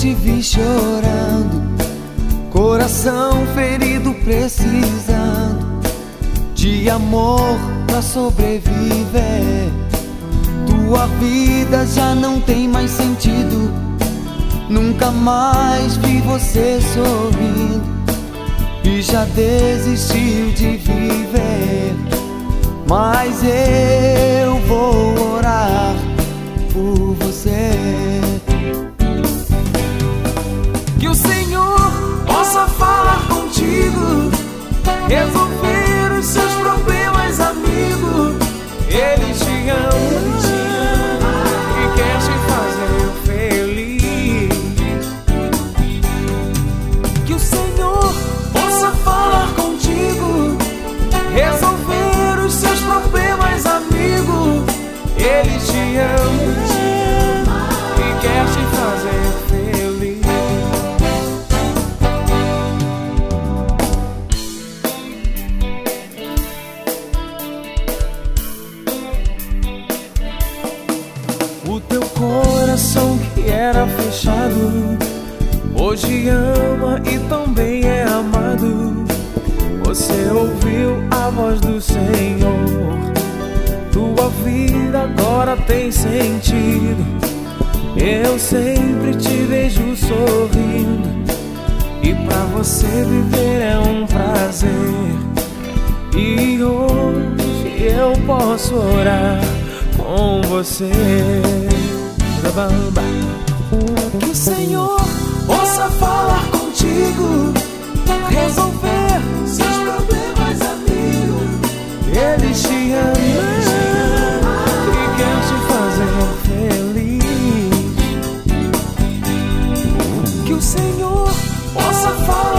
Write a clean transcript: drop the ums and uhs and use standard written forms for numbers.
te vi chorando, coração ferido precisando de amor pra sobreviver. Tua vida já não tem mais sentido, nunca mais vi você sorrindo e já desistiu de viver. Mas eu vou orar por você, que o Senhor possa falar contigo, resolver os seus problemas, amigo. Ele te ama, e quer te fazer feliz. Que o Senhor possa falar contigo, resolver os seus problemas, amigo. Ele te ama, e quer te fazer feliz. O teu coração que era fechado hoje ama e também é amado. Você ouviu a voz do Senhor, tua vida agora tem sentido. Eu sempre te vejo sorrindo, e pra você viver é um prazer. E hoje eu posso orar com você. Que o Senhor possa falar contigo, resolver seus problemas, amigo. Ele te ama e quer te fazer feliz. Que o Senhor possa falar